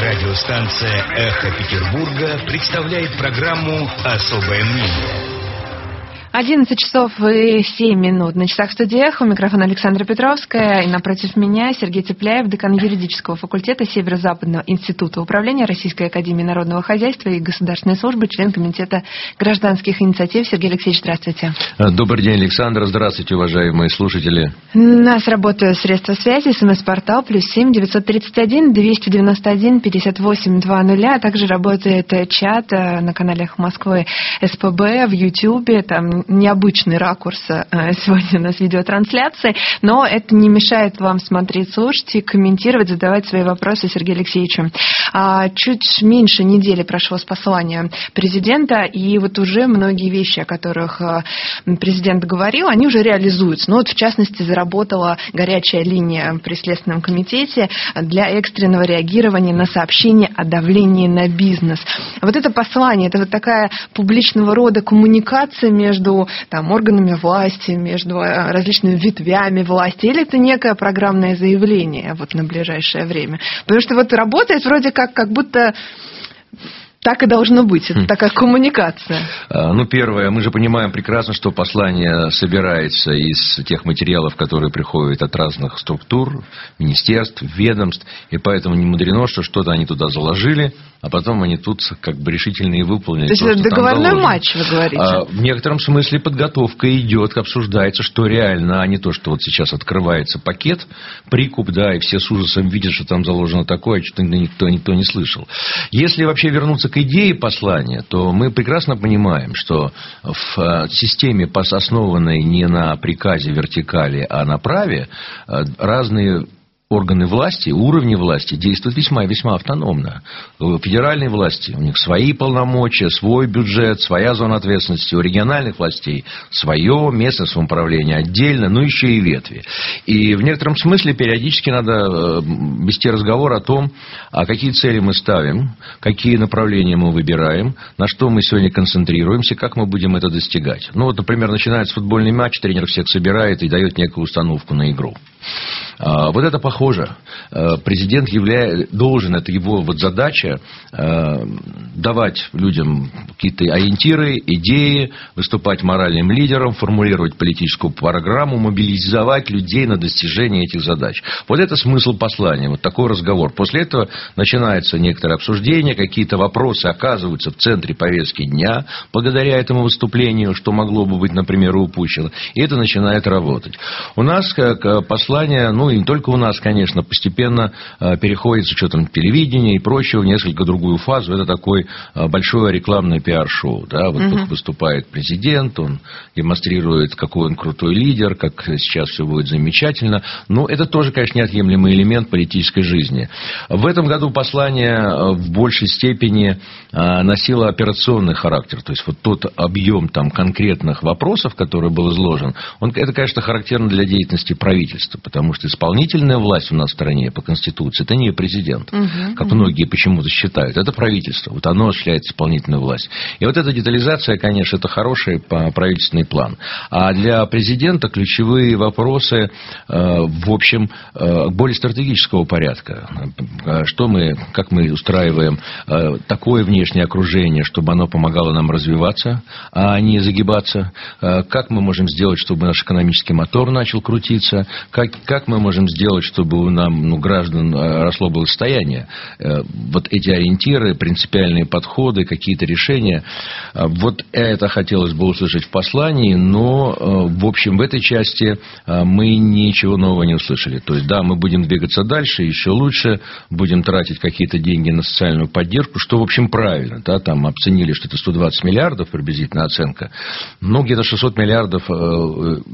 Радиостанция «Эхо Петербурга» представляет программу «Особое мнение». 11:07 на часах в студии «Эхо». У микрофона Александра Петровская. И напротив меня Сергей Цыпляев, декан юридического факультета Северо-Западного института управления Российской академии народного хозяйства и государственной службы, член Комитета гражданских инициатив. Сергей Алексеевич, здравствуйте. Добрый день, Александра. Здравствуйте, уважаемые слушатели. У нас работают средства связи, СМС-портал +7 931 291 58 00, а также работает чат на каналах Москвы СПБ в Ютьюбе. Там необычный ракурс сегодня у нас видеотрансляции, но это не мешает вам смотреть, слушать и комментировать, задавать свои вопросы Сергею Алексеевичу. Чуть меньше недели прошло с послания президента, и вот уже многие вещи, о которых президент говорил, они уже реализуются. Ну вот, в частности, заработала горячая линия при Следственном комитете для экстренного реагирования на сообщения о давлении на бизнес. Вот это послание, это вот такая публичного рода коммуникация между органами власти, между различными ветвями власти, или это некое программное заявление на ближайшее время? Потому что работает вроде как будто так и должно быть. Это такая коммуникация. Первое, мы же понимаем прекрасно, что послание собирается из тех материалов, которые приходят от разных структур, министерств, ведомств, и поэтому не мудрено, что что-то они туда заложили, а потом они тут решительно и выполнили. То есть это договорной матч, вы говорите? В некотором смысле подготовка идет, обсуждается, что реально, а не то, что сейчас открывается пакет, прикуп, и все с ужасом видят, что там заложено такое, а что-то никто не слышал. Если вообще вернуться к идее послания, то мы прекрасно понимаем, что в системе, основанной не на приказе вертикали, а на праве, разные органы власти, уровни власти действуют весьма и весьма автономно. У федеральной власти у них свои полномочия, свой бюджет, своя зона ответственности. У региональных властей свое местное самоуправление отдельно, еще и ветви. И в некотором смысле периодически надо вести разговор о том, а какие цели мы ставим, какие направления мы выбираем, на что мы сегодня концентрируемся, как мы будем это достигать. Например, начинается футбольный матч, тренер всех собирает и дает некую установку на игру. Вот это похоже. Президент должен, это его задача, давать людям какие-то ориентиры, идеи, выступать моральным лидером, формулировать политическую программу, мобилизовать людей на достижение этих задач. Вот это смысл послания, такой разговор. После этого начинается некоторое обсуждение, какие-то вопросы оказываются в центре повестки дня, благодаря этому выступлению, что могло бы быть, например, упущено. И это начинает работать. У нас, как послание, и не только у нас, конечно, постепенно переходит с учетом телевидения и прочего в несколько другую фазу. Это такое большое рекламное пиар-шоу. Тут выступает президент, он демонстрирует, какой он крутой лидер, как сейчас все будет замечательно. Это тоже, конечно, неотъемлемый элемент политической жизни. В этом году послание в большей степени носило операционный характер. То есть тот объем конкретных вопросов, который был изложен, это, конечно, характерно для деятельности правительства. Потому что исполнительная власть у нас в стране по Конституции, это не президент, как многие почему-то считают. Это правительство. Оно осуществляет исполнительную власть. И эта детализация, конечно, это хороший правительственный план. А для президента ключевые вопросы, более стратегического порядка. Как мы устраиваем такое внешнее окружение, чтобы оно помогало нам развиваться, а не загибаться. Как мы можем сделать, чтобы наш экономический мотор начал крутиться. Как мы можем сделать, чтобы у нас, граждан росло благосостояние? Эти ориентиры, принципиальные подходы, какие-то решения. Это хотелось бы услышать в послании, но, в этой части мы ничего нового не услышали. То есть, мы будем двигаться дальше, еще лучше, будем тратить какие-то деньги на социальную поддержку, что, правильно. Там оценили, что это 120 миллиардов приблизительно оценка. Где-то 600 миллиардов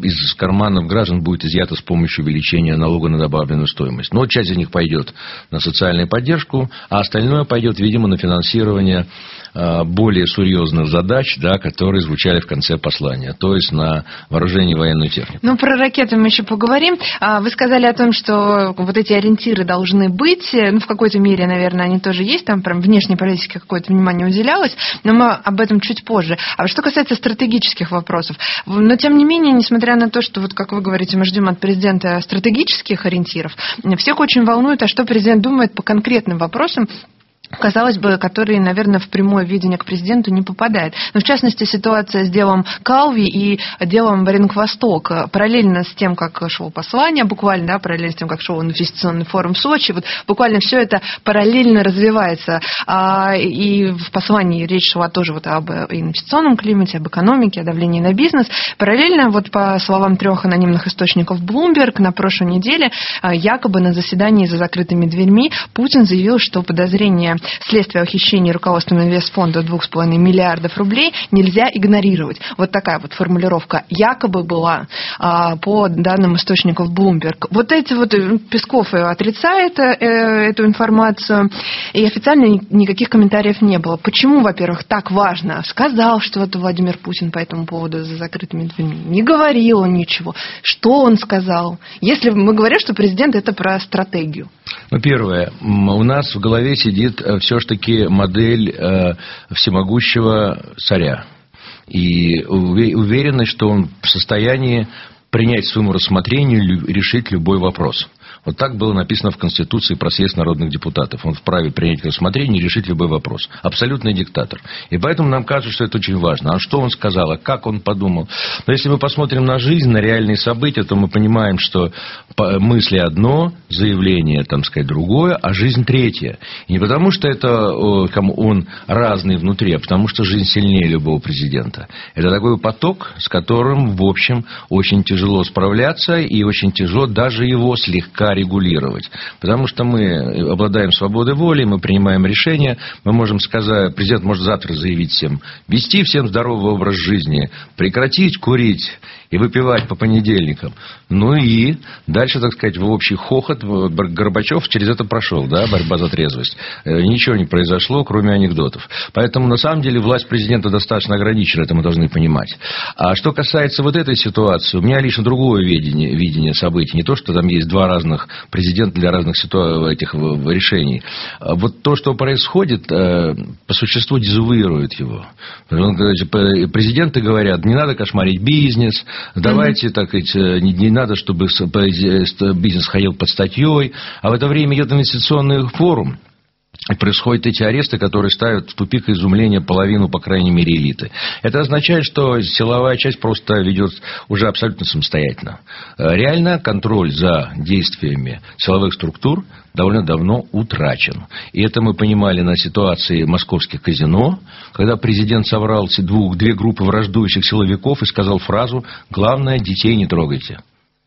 из карманов граждан будет изъято с помощью увеличения налога на добавленную стоимость. Часть из них пойдет на социальную поддержку, а остальное пойдет, видимо, на финансирование более серьезных задач, да, которые звучали в конце послания, то есть на вооружение военной техники. Ну, про ракеты мы еще поговорим. Вы сказали о том, что вот эти ориентиры должны быть, ну, в какой-то мере, наверное, они тоже есть, там прям внешней политике какое-то внимание уделялось, но мы об этом чуть позже. А что касается стратегических вопросов, но, тем не менее, несмотря на то, что, вот как вы говорите, мы ждем от президента стратегических ориентиров, всех очень волнует, а что президент думает по конкретным вопросам, казалось бы, которые, наверное, в прямое видение к президенту не попадает. Но, в частности, ситуация с делом Калви и делом Баринг-Восток. Параллельно с тем, как шло послание, буквально, да, параллельно с тем, как шел инвестиционный форум в Сочи, вот буквально все это параллельно развивается. И в послании речь шла тоже вот об инвестиционном климате, об экономике, о давлении на бизнес. Параллельно, вот по словам трех анонимных источников Bloomberg, на прошлой неделе якобы на заседании за закрытыми дверьми Путин заявил, что подозрение следствие о хищении руководством инвестфонда 2,5 миллиардов рублей нельзя игнорировать. Вот такая вот формулировка якобы была по данным источников Bloomberg. Вот эти вот Песков отрицает эту информацию, и официально никаких комментариев не было. Почему, во-первых, так важно? Сказал что-то Владимир Путин по этому поводу за закрытыми дверьми. Не говорил он ничего. Что он сказал? Если мы говорим, что президент это про стратегию. Ну, первое. У нас в голове сидит все-таки модель всемогущего царя. И уверенность, что он в состоянии принять к своему рассмотрению, решить любой вопрос. Вот так было написано в Конституции про съезд народных депутатов. Он вправе принять к рассмотрению и решить любой вопрос. Абсолютный диктатор. И поэтому нам кажется, что это очень важно. А что он сказал, а как он подумал? Но если мы посмотрим на жизнь, на реальные события, то мы понимаем, что мысли одно, заявление, там сказать, другое, а жизнь третья. И не потому, что это он разный внутри, а потому, что жизнь сильнее любого президента. Это такой поток, с которым, в общем, очень тяжело справляться и очень тяжело даже его слегка регулировать. Потому что мы обладаем свободой воли, мы принимаем решения, мы можем сказать, президент может завтра заявить всем, вести всем здоровый образ жизни, прекратить курить и выпивать по понедельникам. Ну и дальше, так сказать, в общий хохот Горбачев через это прошел, да, борьба за трезвость. Ничего не произошло, кроме анекдотов. Поэтому, на самом деле, власть президента достаточно ограничена, это мы должны понимать. А что касается вот этой ситуации, у меня лично другое видение событий, не то, что там есть два разных президента для разных этих решений. Вот то, что происходит, по существу дезавуирует его. Президенты говорят, не надо кошмарить бизнес, давайте, так сказать, не надо, чтобы бизнес ходил под статьей. А в это время идет инвестиционный форум. И происходят эти аресты, которые ставят в тупик изумление половину, по крайней мере, элиты. Это означает, что силовая часть просто ведет уже абсолютно самостоятельно. Реально контроль за действиями силовых структур довольно давно утрачен. И это мы понимали на ситуации московских казино, когда президент собрал две группы враждующих силовиков и сказал фразу «Главное, детей не трогайте».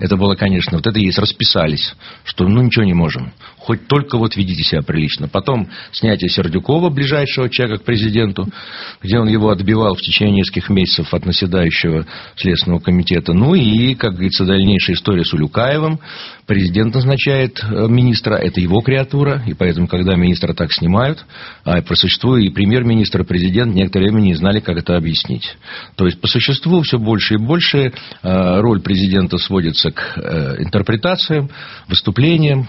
Это было, конечно, вот это и есть, расписались, что ну ничего не можем, хоть только вот ведите себя прилично. Потом снятие Сердюкова, ближайшего человека к президенту, где он его отбивал в течение нескольких месяцев от наседающего Следственного комитета. Ну и, как говорится, дальнейшая история с Улюкаевым. Президент назначает министра, это его креатура, и поэтому, когда министра так снимают, а по существу и премьер-министр, и президент некоторое время не знали, как это объяснить. То есть, по существу все больше и больше роль президента сводится к интерпретациям, выступлениям,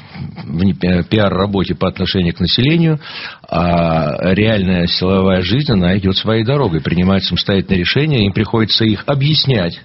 пиар-работе по отношению к населению, а реальная силовая жизнь, она идет своей дорогой, принимает самостоятельные решения, им приходится их объяснять,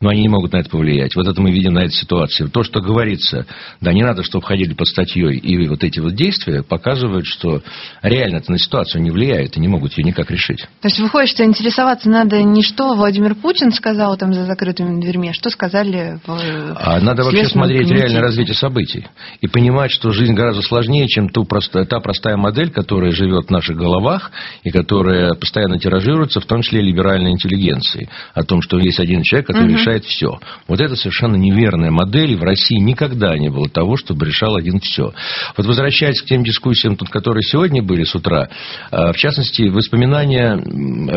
но они не могут на это повлиять. Вот это мы видим на этой ситуации. То, что говорится, да, не надо, чтобы ходили под статьей, и вот эти вот действия показывают, что реально это на ситуацию не влияет и не могут ее никак решить. То есть выходит, что интересоваться надо не что Владимир Путин сказал там за закрытыми дверьми, а что сказали в Следственном комитете. Надо вообще смотреть реальное развитие событий и понимать, что жизнь гораздо сложнее, чем та простая модель, которая живет в наших головах и которая постоянно тиражируется, в том числе и либеральной интеллигенцией, о том, что есть один человек, который решает все. Вот это совершенно неверная модель, и в России никогда не было того, чтобы решал один все. Вот возвращаясь к тем дискуссиям, которые сегодня были с утра, в частности, воспоминания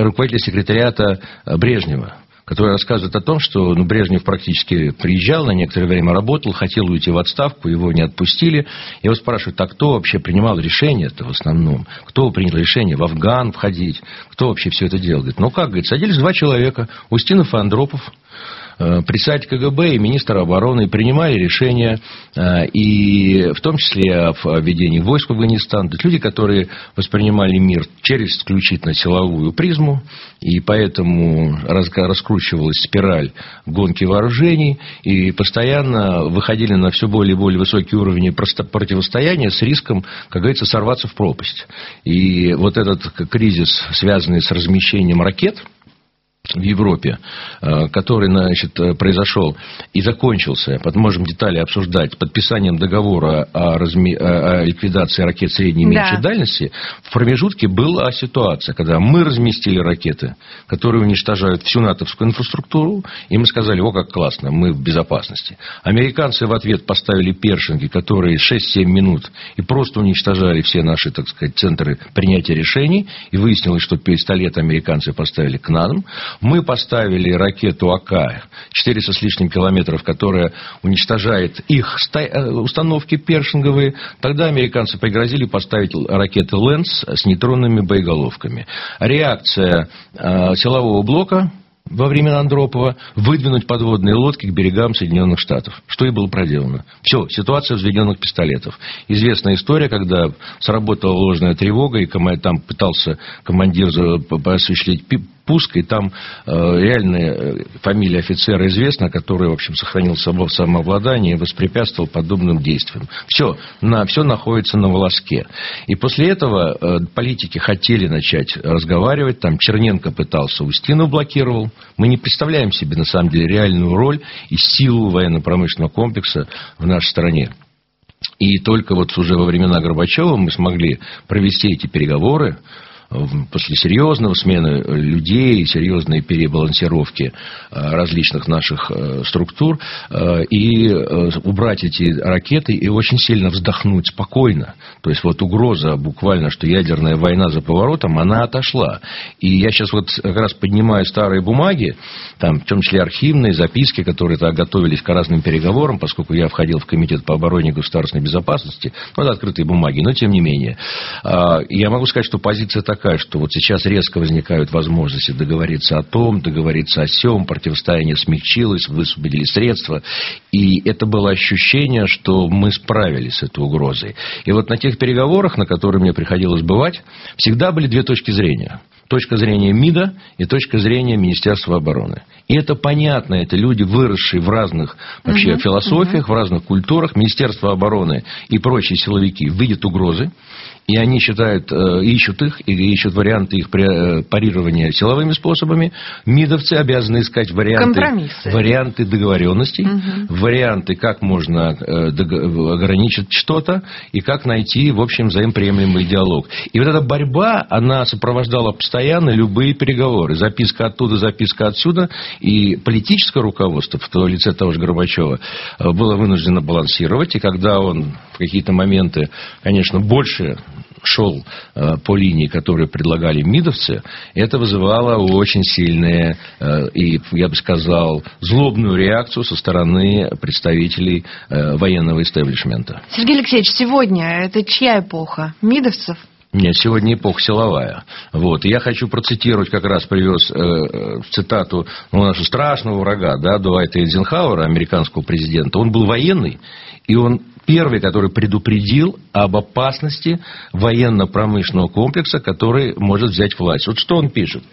руководителя секретариата Брежнева, которые рассказывают о том, что Брежнев практически приезжал, на некоторое время работал, хотел уйти в отставку, его не отпустили. Его спрашивают, а кто вообще принимал решение-то в основном? Кто принял решение в Афган входить? Кто вообще все это делал? Говорит, ну как, говорит, садились два человека, Устинов и Андропов, председатель КГБ и министр обороны, принимали решения, и в том числе о введении войск в Афганистан. То есть люди, которые воспринимали мир через исключительно силовую призму, и поэтому раскручивалась спираль гонки вооружений, и постоянно выходили на все более и более высокие уровни противостояния с риском, как говорится, сорваться в пропасть. И вот этот кризис, связанный с размещением ракет в Европе, который, произошел и закончился, можем детали обсуждать, подписанием договора о ликвидации ракет средней и меньшей дальности, в промежутке была ситуация, когда мы разместили ракеты, которые уничтожают всю натовскую инфраструктуру, и мы сказали, о, как классно, мы в безопасности. Американцы в ответ поставили першинги, которые 6-7 минут, и просто уничтожали все наши, так сказать, центры принятия решений, и выяснилось, что пистолеты американцы поставили к нам. Мы поставили ракету АК 400 с лишним километров, которая уничтожает их установки першинговые. Тогда американцы пригрозили поставить ракеты «Лэнс» с нейтронными боеголовками. Реакция силового блока во время Андропова — выдвинуть подводные лодки к берегам Соединенных Штатов. Что и было проделано. Все, ситуация взведенных пистолетов. Известная история, когда сработала ложная тревога, и там пытался командир осуществить пуск, и там реальная фамилия офицера известна, который, в общем, сохранил самообладание и воспрепятствовал подобным действиям. Все находится на волоске. И после этого политики хотели начать разговаривать. Там Черненко пытался, Устинов блокировал. Мы не представляем себе, на самом деле, реальную роль и силу военно-промышленного комплекса в нашей стране. И только вот уже во времена Горбачева мы смогли провести эти переговоры, после серьезного смены людей, серьезной перебалансировки различных наших структур, и убрать эти ракеты и очень сильно вздохнуть спокойно. То есть вот угроза буквально, что ядерная война за поворотом, она отошла. И я сейчас вот как раз поднимаю старые бумаги, там, в том числе архивные записки, которые готовились к разным переговорам, поскольку я входил в Комитет по обороне и государственной безопасности, это открытые бумаги, но тем не менее. Я могу сказать, что позиция такая, что вот сейчас резко возникают возможности договориться о том, договориться о сём, противостояние смягчилось, высвободили средства, и это было ощущение, что мы справились с этой угрозой. И вот на тех переговорах, на которые мне приходилось бывать, всегда были две точки зрения. Точка зрения МИДа и точка зрения Министерства обороны. И это понятно, это люди, выросшие в разных вообще философиях, в разных культурах. Министерство обороны и прочие силовики видят угрозы, и они ищут их, и ищут варианты их парирования силовыми способами. МИДовцы обязаны искать варианты договоренностей, варианты, как можно ограничить что-то, и как найти, в общем, взаимоприемлемый диалог. И вот эта борьба, она сопровождала постоянно любые переговоры. Записка оттуда, записка отсюда. И политическое руководство, в лице того же Горбачева, было вынуждено балансировать. И когда он в какие-то моменты, конечно, больше шел по линии, которую предлагали МИДовцы, это вызывало очень сильную и, я бы сказал, злобную реакцию со стороны представителей военного истеблишмента. Сергей Алексеевич, сегодня это чья эпоха? МИДовцев? Нет, сегодня эпоха силовая. Вот. И я хочу процитировать, как раз привез цитату нашего страшного врага, Дуайта Эйзенхауэра, американского президента. Он был военный, и он первый, который предупредил об опасности военно-промышленного комплекса, который может взять власть. Вот что он пишет.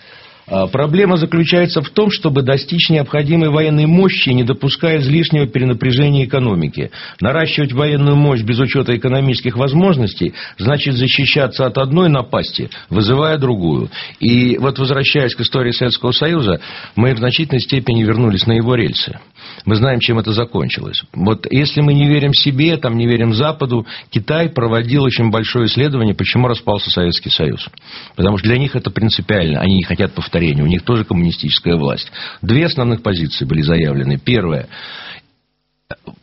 Проблема заключается в том, чтобы достичь необходимой военной мощи, не допуская излишнего перенапряжения экономики. Наращивать военную мощь без учета экономических возможностей значит защищаться от одной напасти, вызывая другую. И вот, возвращаясь к истории Советского Союза, мы в значительной степени вернулись на его рельсы. Мы знаем, чем это закончилось. Вот если мы не верим себе, не верим Западу, Китай проводил очень большое исследование, почему распался Советский Союз. Потому что для них это принципиально. Они не хотят повторения. У них тоже коммунистическая власть. Две основных позиции были заявлены. Первая.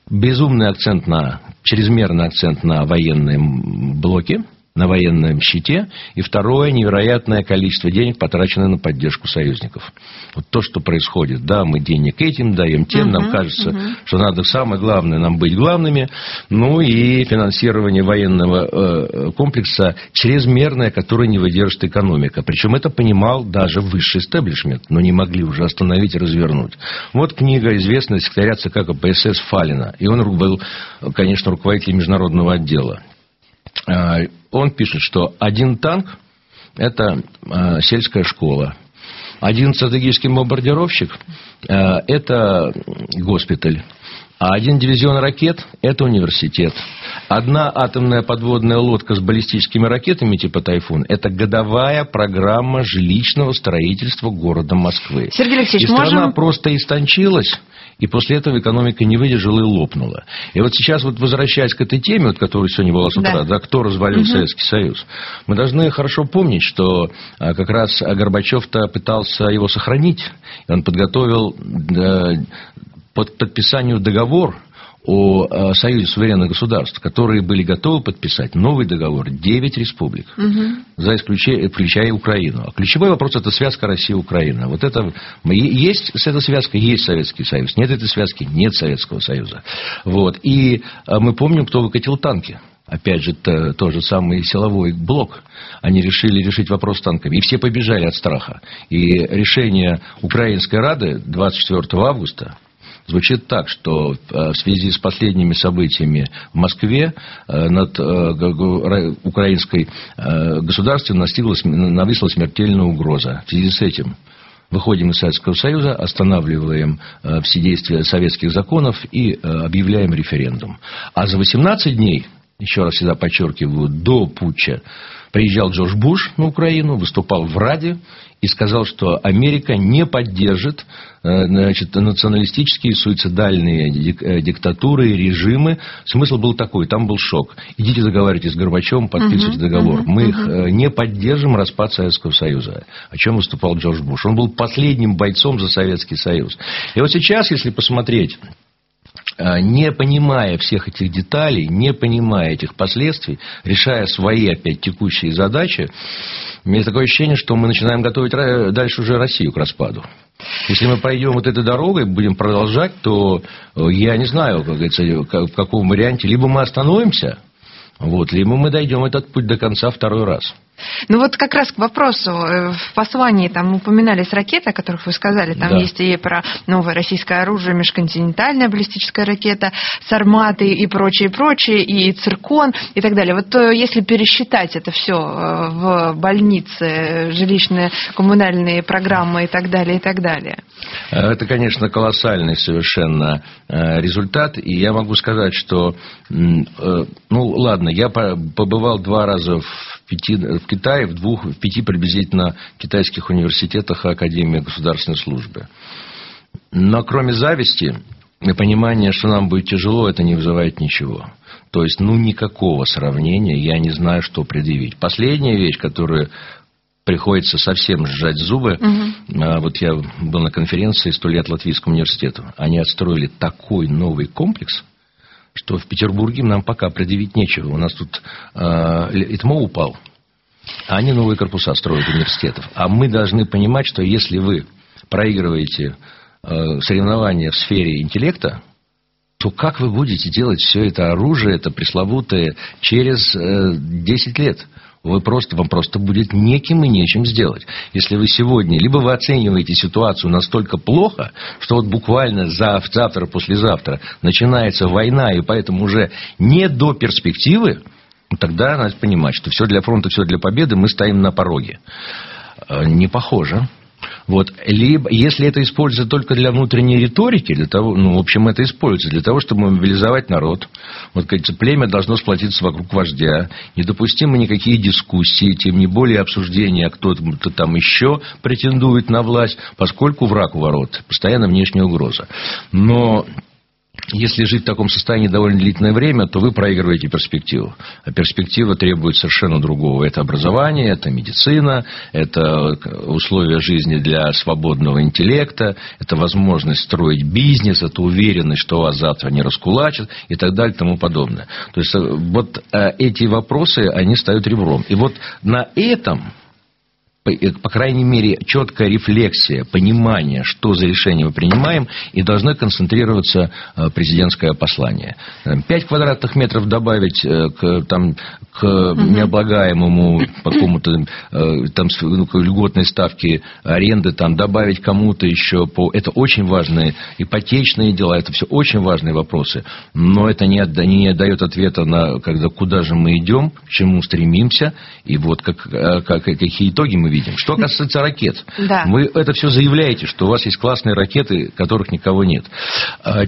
Безумный акцент чрезмерный акцент на военные блоки. на военном щите, и второе, невероятное количество денег, потраченное на поддержку союзников. Вот то, что происходит, да, мы денег этим даем, тем, нам кажется, что надо самое главное, нам быть главными, ну и финансирование военного комплекса чрезмерное, которое не выдержит экономика. Причем это понимал даже высший истеблишмент, но не могли уже остановить и развернуть. Вот книга известная секретаря ЦК КПСС Фалина, и он был, конечно, руководителем международного отдела. Он пишет, что один танк – это сельская школа, один стратегический бомбардировщик – это госпиталь, а один дивизион ракет – это университет. Одна атомная подводная лодка с баллистическими ракетами типа «Тайфун» – это годовая программа жилищного строительства города Москвы. Сергей Алексеевич, и страна просто истончилась. И после этого экономика не выдержала и лопнула. И вот сейчас, вот возвращаясь к этой теме, вот, которая сегодня была с утра, да, кто развалил Советский Союз, мы должны хорошо помнить, что как раз Горбачев-то пытался его сохранить. Он подготовил под подписанию договор о Союзе суверенных государств, которые были готовы подписать новый договор, 9 республик, за исключение, включая Украину. А ключевой вопрос – это связка России-Украина. Вот это, есть эта связка, есть Советский Союз. Нет этой связки, нет Советского Союза. Вот. И мы помним, кто выкатил танки. Опять же, тот же самый силовой блок. Они решили решить вопрос с танками. И все побежали от страха. И решение Украинской Рады 24 августа звучит так, что в связи с последними событиями в Москве над украинской государственностью нависла смертельная угроза. В связи с этим выходим из Советского Союза, останавливаем все действия советских законов и объявляем референдум. А за 18 дней, еще раз всегда подчеркиваю, до путча, приезжал Джордж Буш на Украину, выступал в Раде и сказал, что Америка не поддержит, значит, националистические, суицидальные диктатуры и режимы. Смысл был такой, там был шок. Идите договаривайтесь с Горбачевым, подписывайте договор. Мы их не поддержим, распад Советского Союза. О чем выступал Джордж Буш. Он был последним бойцом за Советский Союз. И вот сейчас, если посмотреть, не понимая всех этих деталей, не понимая этих последствий, решая свои опять текущие задачи, у меня такое ощущение, что мы начинаем готовить дальше уже Россию к распаду. Если мы пройдем вот этой дорогой, будем продолжать, то я не знаю, как говорится, в каком варианте. Либо мы остановимся, вот, либо мы дойдем этот путь до конца второй раз. Ну вот как раз к вопросу, в послании там упоминались ракеты, о которых вы сказали, там есть и про новое российское оружие, межконтинентальная баллистическая ракета, сарматы и прочее, и циркон и так далее. Вот если пересчитать это все в больницы, жилищные, коммунальные программы и так далее. Это, конечно, колоссальный совершенно результат, и я могу сказать, что, ну ладно, я побывал 2 раза в Китае, в 5 приблизительно китайских университетах и академии государственной службы. Но кроме зависти и понимания, что нам будет тяжело, это не вызывает ничего. То есть, ну, никакого сравнения, я не знаю, что предъявить. Последняя вещь, которую приходится совсем сжать зубы. Вот я был на конференции 100 лет Латвийскому университету. Они отстроили такой новый комплекс, что в Петербурге нам пока предъявить нечего. У нас тут ИТМО упал. А они новые корпуса строят университетов. А мы должны понимать, что если вы проигрываете соревнования в сфере интеллекта, то как вы будете делать все это оружие, это пресловутое, через 10 лет? Вам просто будет неким и нечем сделать. Если вы сегодня, либо вы оцениваете ситуацию настолько плохо, что вот буквально завтра, послезавтра начинается война, и поэтому уже не до перспективы, тогда надо понимать, что все для фронта, все для победы, мы стоим на пороге. Не похоже. Вот. Либо, если это используется только для внутренней риторики, для того, ну, в общем, это используется для того, чтобы мобилизовать народ. Вот, кажется, племя должно сплотиться вокруг вождя. Недопустимы никакие дискуссии, тем не более обсуждения, кто-то там еще претендует на власть, поскольку враг у ворот, постоянно внешняя угроза. Но Если жить в таком состоянии довольно длительное время, то вы проигрываете перспективу. А перспектива требует совершенно другого. Это образование, это медицина, это условия жизни для свободного интеллекта, это возможность строить бизнес, это уверенность, что вас завтра не раскулачат и так далее и тому подобное. То есть, вот эти вопросы, они стают ребром. И вот на этом... По крайней мере, четкая рефлексия, понимание, что за решение мы принимаем, и должно концентрироваться президентское послание. 5 квадратных метров добавить к необлагаемому какому-то льготной ставке аренды, добавить кому-то еще по... Это очень важные ипотечные дела, это все очень важные вопросы. Но это не дает ответа на куда же мы идем, к чему стремимся, и вот какие итоги мы видим. Что касается ракет, вы это все заявляете, что у вас есть классные ракеты, которых никого нет.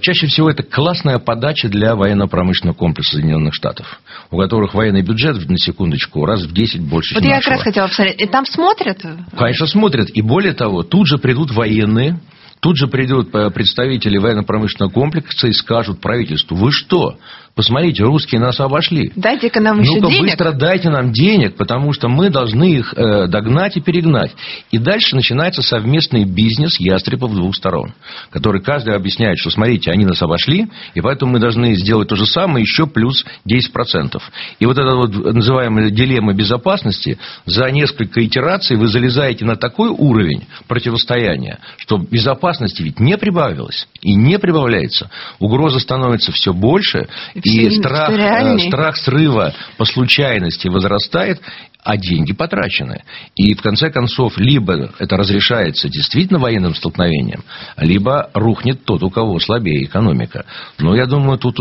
Чаще всего это классная подача для военно-промышленного комплекса Соединенных Штатов, у которых военный бюджет, на секундочку, раз в 10 больше, чем нашего. Вот я как раз хотела посмотреть. И там смотрят? Конечно, смотрят. И более того, тут же придут военные, тут же придут представители военно-промышленного комплекса и скажут правительству: вы что? Посмотрите, русские нас обошли. Дайте-ка нам еще денег. Ну-ка, быстро дайте нам денег, потому что мы должны их догнать и перегнать. И дальше начинается совместный бизнес ястребов двух сторон, который каждый объясняет, что, смотрите, они нас обошли, и поэтому мы должны сделать то же самое, еще плюс 10%. И вот эта вот называемая дилемма безопасности, за несколько итераций вы залезаете на такой уровень противостояния, что безопасности ведь не прибавилось и не прибавляется. Угроза становится все больше, и страх срыва по случайности возрастает, а деньги потрачены. И в конце концов, либо это разрешается действительно военным столкновением, либо рухнет тот, у кого слабее экономика. Но я думаю, тут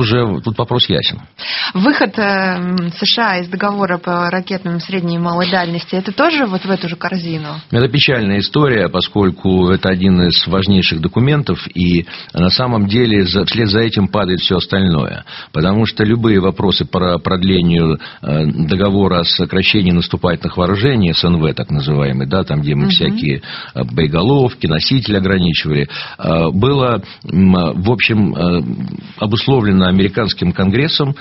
вопрос ясен. Выход США из договора по ракетам средней и малой дальности, это тоже вот в эту же корзину? Это печальная история, поскольку это один из важнейших документов, и на самом деле вслед за этим падает все остальное. Потому что любые вопросы по продлению договора о сокращении наступательных вооружений, СНВ так называемый, там, где мы всякие боеголовки, носители ограничивали, было, в общем, обусловлено американским конгрессом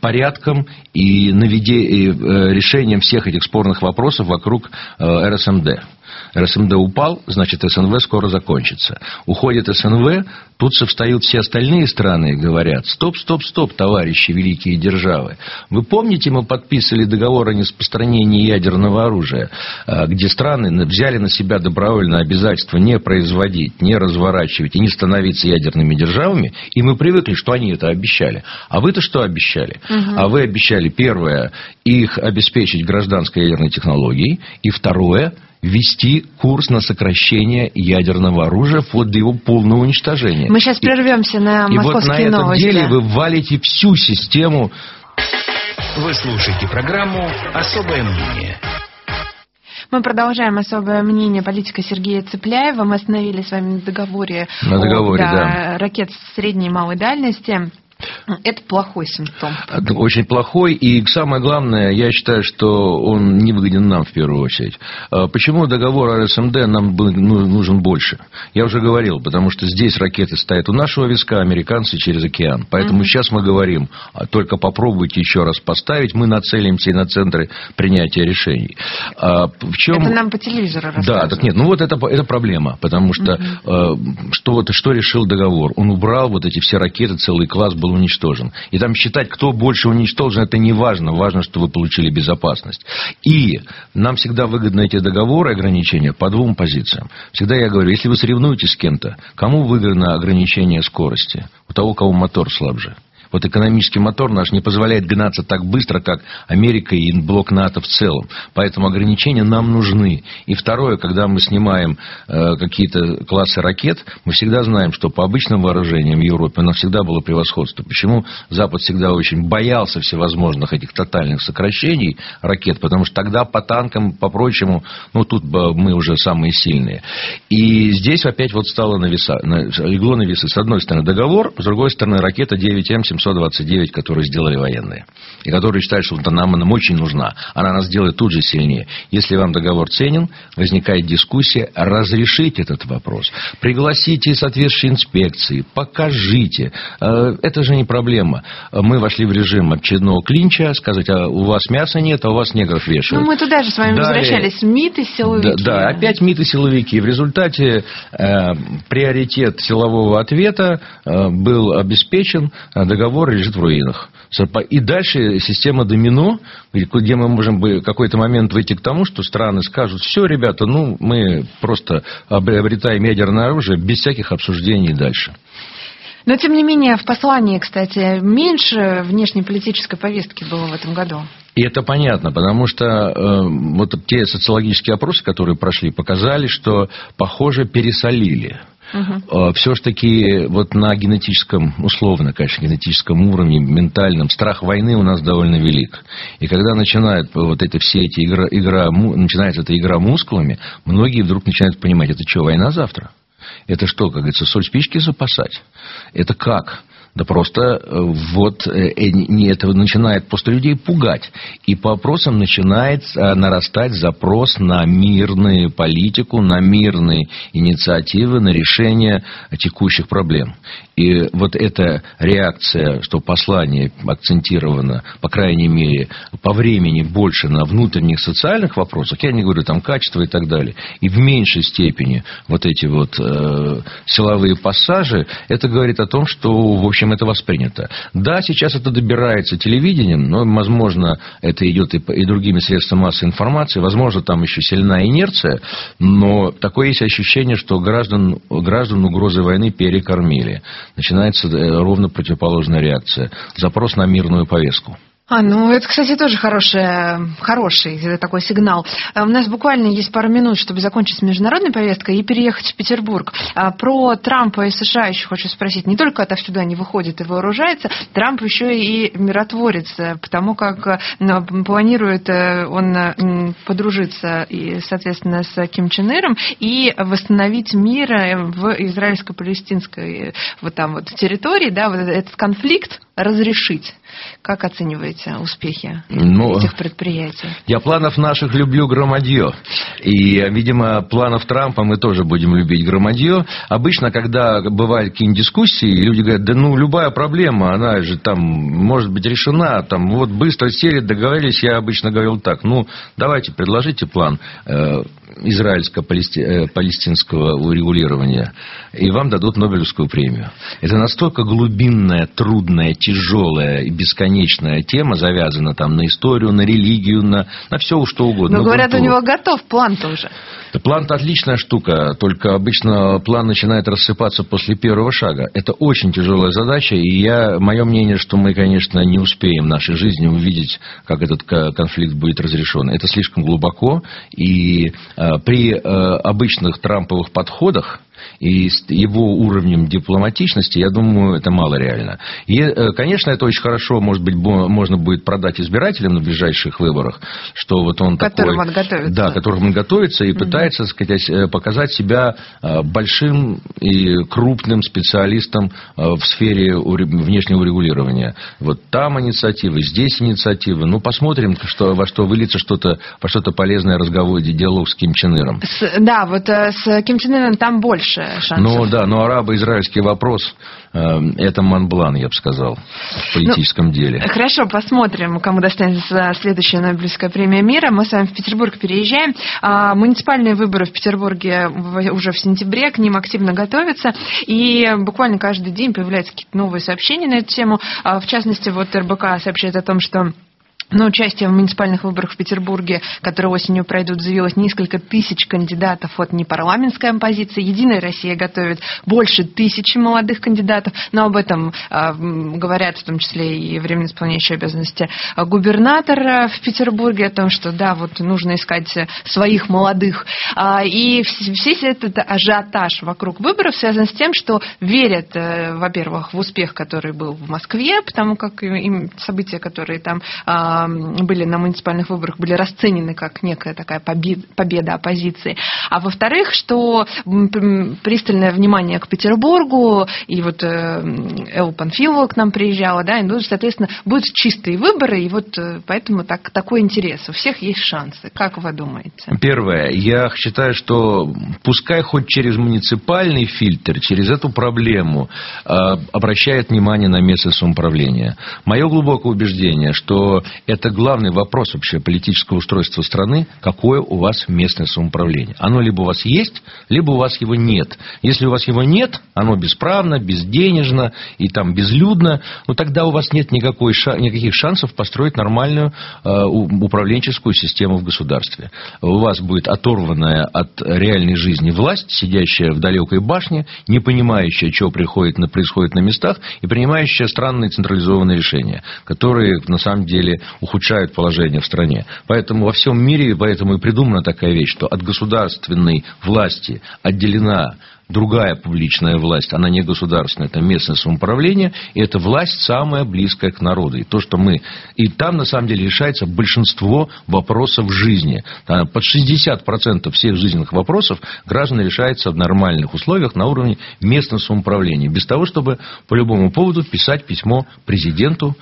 порядком и решением всех этих спорных вопросов вокруг РСМД. РСМД упал, значит, СНВ скоро закончится. Уходит СНВ, тут же встают все остальные страны и говорят: стоп, товарищи великие державы. Вы помните, мы подписывали договор о нераспространении ядерного оружия, где страны взяли на себя добровольное обязательство не производить, не разворачивать и не становиться ядерными державами, и мы привыкли, что они это обещали. А вы-то что обещали? А вы обещали, первое, их обеспечить гражданской ядерной технологией, и второе, вести курс на сокращение ядерного оружия вплоть до его полного уничтожения. Мы сейчас прервемся на московские новости. И вот на этом деле вы валите всю систему. Вы слушаете программу «Особое мнение». Мы продолжаем «Особое мнение» политика Сергея Цыпляева. Мы остановились с вами на договоре ракет средней и малой дальности. Это плохой симптом. Очень плохой. И самое главное, я считаю, что он не выгоден нам в первую очередь. Почему договор РСМД нам нужен больше? Я уже говорил, потому что здесь ракеты стоят у нашего виска, американцы через океан. Поэтому сейчас мы говорим: только попробуйте еще раз поставить. Мы нацелимся и на центры принятия решений. Это нам по телевизору рассказывают. Да, так нет. Это проблема. Потому что что решил договор? Он убрал эти все ракеты, целый класс был уничтожен. И там считать, кто больше уничтожен, это не важно. Важно, что вы получили безопасность. И нам всегда выгодны эти договоры, ограничения по двум позициям. Всегда я говорю: если вы соревнуетесь с кем-то, кому выгодно ограничение скорости? У того, у кого мотор слабже. Экономический мотор наш не позволяет гнаться так быстро, как Америка и блок НАТО в целом. Поэтому ограничения нам нужны. И второе, когда мы снимаем какие-то классы ракет, мы всегда знаем, что по обычным вооружениям в Европе у нас всегда было превосходство. Почему Запад всегда очень боялся всевозможных этих тотальных сокращений ракет? Потому что тогда по танкам, по прочему, тут мы уже самые сильные. И здесь опять стало легло на весы. С одной стороны договор, с другой стороны ракета 9М-17 729, которые сделали военные. И которые считают, что нам очень нужна. Она нас делает тут же сильнее. Если вам договор ценен, возникает дискуссия, разрешить этот вопрос. Пригласите соответствующие инспекции, покажите. Это же не проблема. Мы вошли в режим очередного клинча, сказать, а у вас мяса нет, а у вас негров вешают. Ну, мы туда же с вами возвращались. МИД и силовики. Да, опять МИД и силовики. В результате приоритет силового ответа был обеспечен, а договор лежит в руинах. И дальше система домино, где мы можем в какой-то момент выйти к тому, что страны скажут, все, ребята, ну, мы просто обретаем ядерное оружие без всяких обсуждений дальше. Но, тем не менее, в послании, кстати, меньше внешнеполитической повестки было в этом году. И это понятно, потому что вот те социологические опросы, которые прошли, показали, что, похоже, пересолили. Угу. Все ж таки вот на генетическом, условно, конечно, генетическом уровне, ментальном, страх войны у нас довольно велик. И когда начинает вот это все эти начинается эта игра мускулами, многие вдруг начинают понимать, это что, война завтра? Это что, как говорится, соль спички запасать? Это как? Да просто вот это начинает просто людей пугать. И по опросам начинает нарастать запрос на мирную политику, на мирные инициативы, на решение текущих проблем. И вот эта реакция, что послание акцентировано, по крайней мере, по времени больше на внутренних социальных вопросах, я не говорю там качество и так далее, и в меньшей степени вот эти вот силовые пассажи, это говорит о том, что, в общем, это воспринято. Да, сейчас это добирается телевидением, но, возможно, это идет и другими средствами массовой информации. Возможно, там еще сильна инерция, но такое есть ощущение, что граждан угрозы войны перекормили. Начинается ровно противоположная реакция. Запрос на мирную повестку. Ну, это, кстати, тоже хороший такой сигнал. У нас буквально есть пару минут, чтобы закончить с международной повесткой и переехать в Петербург. Про Трампа и США еще хочу спросить. Не только отовсюду они выходят и вооружаются, Трамп еще и миротворец, потому как планирует он подружиться, соответственно, с Ким Чен Иром и восстановить мир в израильско-палестинской территории, вот этот конфликт разрешить. Как оцениваете успехи этих предприятий? Я планов наших люблю громадье. И, видимо, планов Трампа мы тоже будем любить громадье. Обычно, когда бывают какие-нибудь дискуссии, люди говорят, да ну, любая проблема, она же там может быть решена. Там вот быстро сели, договорились. Я обычно говорил так, давайте предложите план израильско-палестинского урегулирования, и вам дадут Нобелевскую премию. Это настолько глубинная, трудная, тяжелая и бесконечная тема, завязана там на историю, на религию, на все что угодно. Но говорят, у него готов план тоже. План-то отличная штука, только обычно план начинает рассыпаться после первого шага. Это очень тяжелая задача, и мое мнение, что мы, конечно, не успеем в нашей жизни увидеть, как этот конфликт будет разрешен. Это слишком глубоко, и при обычных Трамповых подходах и с его уровнем дипломатичности, я думаю, это малореально. И, конечно, это очень хорошо, может быть, можно будет продать избирателям на ближайших выборах, что вот он которым такой... Да, к которым он готовится и пытается, так сказать, показать себя большим и крупным специалистом в сфере внешнего регулирования. Вот там инициативы, здесь инициативы. Посмотрим, во что выльется во что-то полезное разговор, диалог с Ким Чен Иром. Да, вот с Ким Чен Иром там больше шансов. Арабо-израильский вопрос, это монблан, я бы сказал, в политическом деле. Хорошо, посмотрим, кому достанется следующая Нобелевская премия мира. Мы с вами в Петербург переезжаем. Муниципальные выборы в Петербурге уже в сентябре, к ним активно готовятся. И буквально каждый день появляются какие-то новые сообщения на эту тему. В частности, РБК сообщает о том, что на участие в муниципальных выборах в Петербурге, которые осенью пройдут, заявилось несколько тысяч кандидатов от непарламентской оппозиции. «Единая Россия» готовит больше 1000 молодых кандидатов. Но об этом говорят в том числе и временно исполняющий обязанности губернатора в Петербурге, о том, что нужно искать своих молодых. И весь этот ажиотаж вокруг выборов связан с тем, что верят, во-первых, в успех, который был в Москве, потому как события, которые там были на муниципальных выборах, были расценены как некая такая победа оппозиции. А во-вторых, что пристальное внимание к Петербургу, и вот Элла Панфилова к нам приезжала, да, и, ну, соответственно, будут чистые выборы, и вот поэтому такой интерес. У всех есть шансы. Как вы думаете? Первое. Я считаю, что пускай хоть через муниципальный фильтр, через эту проблему обращает внимание на местное самоуправление. Мое глубокое убеждение, что это главный вопрос вообще политического устройства страны, какое у вас местное самоуправление. Оно либо у вас есть, либо у вас его нет. Если у вас его нет, оно бесправно, безденежно и там безлюдно, но тогда у вас нет никаких шансов построить нормальную управленческую систему в государстве. У вас будет оторванная от реальной жизни власть, сидящая в далекой башне, не понимающая, что происходит на местах, и принимающая странные централизованные решения, которые на самом деле ухудшают положение в стране. Поэтому во всем мире, поэтому и придумана такая вещь, что от государственной власти отделена другая публичная власть, она не государственная, это местное самоуправление, и это власть самая близкая к народу. И то, что мы... И там, на самом деле, решается большинство вопросов жизни. Под 60% всех жизненных вопросов граждан решается в нормальных условиях на уровне местного самоуправления. Без того, чтобы по любому поводу писать письмо президенту,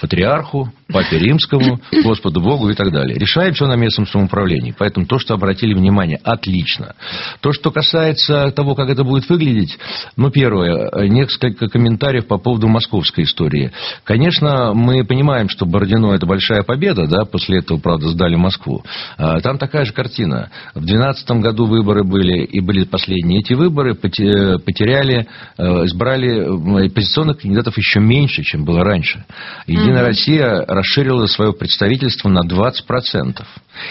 патриарху, папе римскому, Господу Богу и так далее. Решаем все на местном самоуправлении. Поэтому то, что обратили внимание, отлично. То, что касается того, как это будет выглядеть, ну, первое, несколько комментариев по поводу московской истории. Конечно, мы понимаем, что Бородино – это большая победа, да, после этого, правда, сдали Москву. Там такая же картина. В 2012 году выборы были, и были последние эти выборы, потеряли, избрали оппозиционных кандидатов еще меньше, чем было раньше. Единая Россия расширила свое представительство на 20%.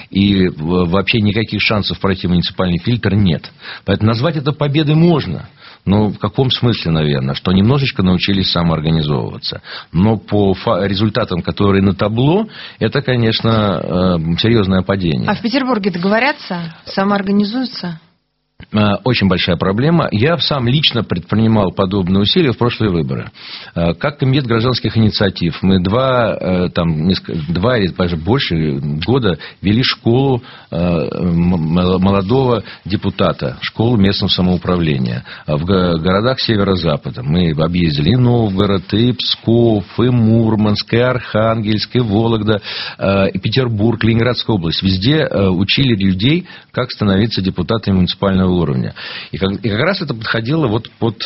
И вообще никаких шансов пройти муниципальный фильтр нет. Поэтому назвать это победой можно. Но в каком смысле, наверное? Что немножечко научились самоорганизовываться. Но по результатам, которые на табло, это, конечно, серьезное падение. А в Петербурге договорятся? Самоорганизуются? Очень большая проблема. Я сам лично предпринимал подобные усилия в прошлые выборы. Как Комитет гражданских инициатив. Мы два или даже больше года вели школу молодого депутата, школу местного самоуправления в городах Северо-Запада. Мы объездили и Новгород, и Псков, и Мурманск, и Архангельск, и Вологда, и Петербург, Ленинградская область. Везде учили людей, как становиться депутатами муниципального уровня. И как раз это подходило вот под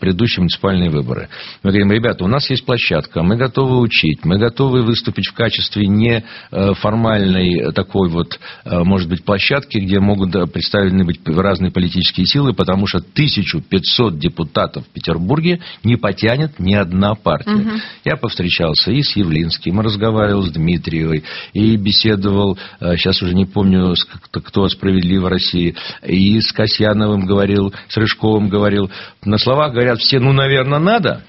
предыдущие муниципальные выборы. Мы говорим, ребята, у нас есть площадка, мы готовы учить, мы готовы выступить в качестве неформальной такой вот, может быть, площадки, где могут представлены быть разные политические силы, потому что 1500 депутатов в Петербурге не потянет ни одна партия. Угу. Я повстречался и с Явлинским, и разговаривал с Дмитриевой, и беседовал, сейчас уже не помню, кто «Справедливо России», и с Касьяновым говорил, с Рыжковым говорил. На словах говорят все, ну, наверное, надо.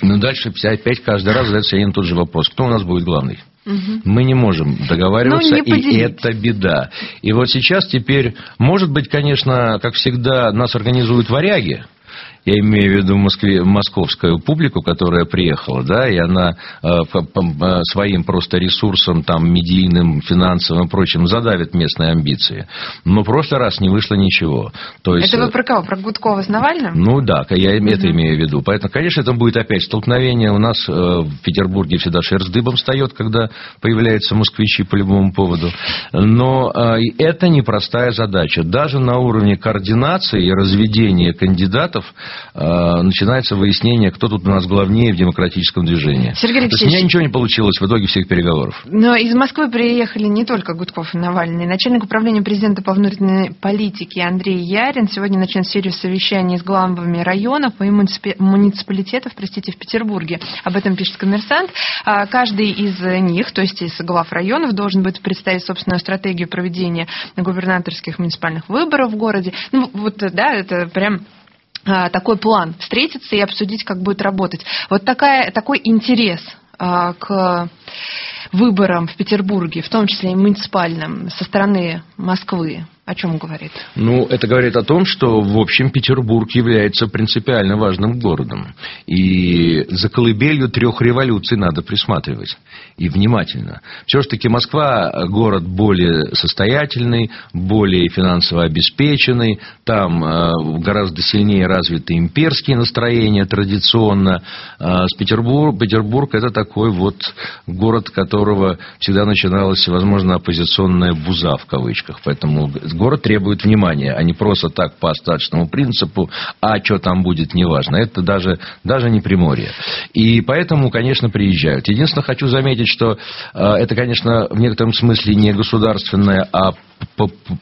Но дальше опять каждый раз задается один и тот же вопрос. Кто у нас будет главный? Угу. Мы не можем договариваться, и это беда. И вот сейчас теперь, может быть, конечно, как всегда, нас организуют варяги. Я имею в виду московскую публику, которая приехала, да, и она своим просто ресурсом, там, медийным, финансовым и прочим задавит местные амбиции. Но в прошлый раз не вышло ничего. То есть, это вы про кого? Про Гудкова с Навальным? Ну да, я это имею в виду. Поэтому, конечно, это будет опять столкновение. У нас в Петербурге всегда шерсть дыбом встает, когда появляются москвичи по любому поводу. Но это непростая задача. Даже на уровне координации и разведения кандидатов начинается выяснение, кто тут у нас главнее в демократическом движении. Сергей Алексеевич, то есть у меня ничего не получилось в итоге всех переговоров. Но из Москвы приехали не только Гудков и Навальный. Начальник управления президента по внутренней политике Андрей Ярин сегодня начнет серию совещаний с главами районов и муниципалитетов, простите, в Петербурге. Об этом пишет «Коммерсант». Каждый из них, то есть из глав районов, должен будет представить собственную стратегию проведения губернаторских муниципальных выборов в городе. Ну, вот, да, это прям... такой план встретиться и обсудить, как будет работать. Вот такой интерес к выборам в Петербурге, в том числе и муниципальным, со стороны Москвы. О чем говорит? Ну, это говорит о том, что, в общем, Петербург является принципиально важным городом. И за колыбелью 3 революций надо присматривать. И внимательно. Все-таки Москва город более состоятельный, более финансово обеспеченный. Там гораздо сильнее развиты имперские настроения традиционно. Петербург это такой вот город, которого всегда начиналась, возможно, оппозиционная буза, в кавычках. Поэтому город требует внимания, а не просто так по остаточному принципу, а что там будет, неважно. Это даже не Приморье. И поэтому, конечно, приезжают. Единственное, хочу заметить, что это, конечно, в некотором смысле не государственное, а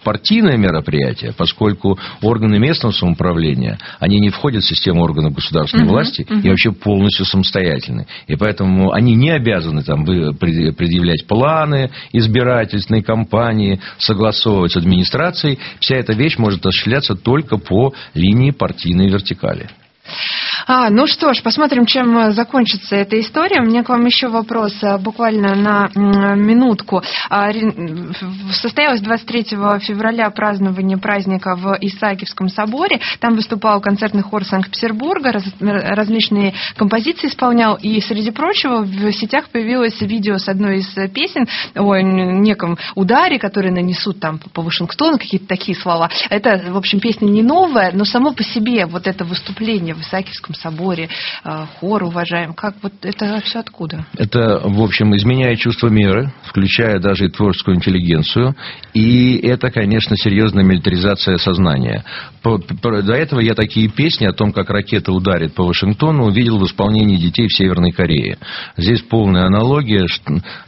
партийное мероприятие, поскольку органы местного самоуправления, они не входят в систему органов государственной власти и вообще полностью самостоятельны. И поэтому они не обязаны там предъявлять планы избирательной кампании, согласовывать с администрацией. Вся эта вещь может осуществляться только по линии партийной вертикали. Ну что ж, посмотрим, чем закончится эта история. У меня к вам еще вопрос буквально на минутку. Состоялось 23 февраля празднование праздника в Исаакиевском соборе. Там выступал концертный хор Санкт-Петербурга, различные композиции исполнял. И, среди прочего, в сетях появилось видео с одной из песен о неком ударе, который нанесут там по Вашингтону, какие-то такие слова. Это, в общем, песня не новая, но само по себе вот это выступление в Исаакиевском соборе, хор уважаем. Как вот это все откуда? Это, в общем, изменяет чувство меры, включая даже и творческую интеллигенцию. И это, конечно, серьезная милитаризация сознания. До этого я такие песни о том, как ракета ударит по Вашингтону, увидел в исполнении детей в Северной Корее. Здесь полная аналогия,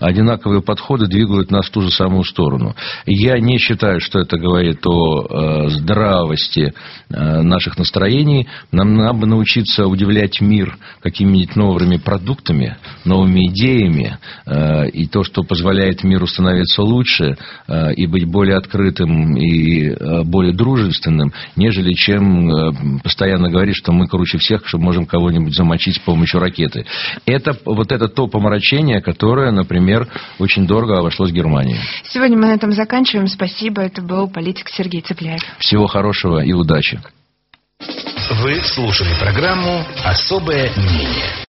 одинаковые подходы двигают нас в ту же самую сторону. Я не считаю, что это говорит о здравости наших настроений. Нам надо бы научиться удивлять мир какими-нибудь новыми продуктами, новыми идеями, и то, что позволяет миру становиться лучше, и быть более открытым и более дружественным, нежели чем постоянно говорить, что мы круче всех, что можем кого-нибудь замочить с помощью ракеты. Это вот это то помрачение, которое, например, очень дорого обошлось Германии. Сегодня мы на этом заканчиваем. Спасибо. Это был политик Сергей Цыпляев. Всего хорошего и удачи. Вы слушали программу «Особое мнение».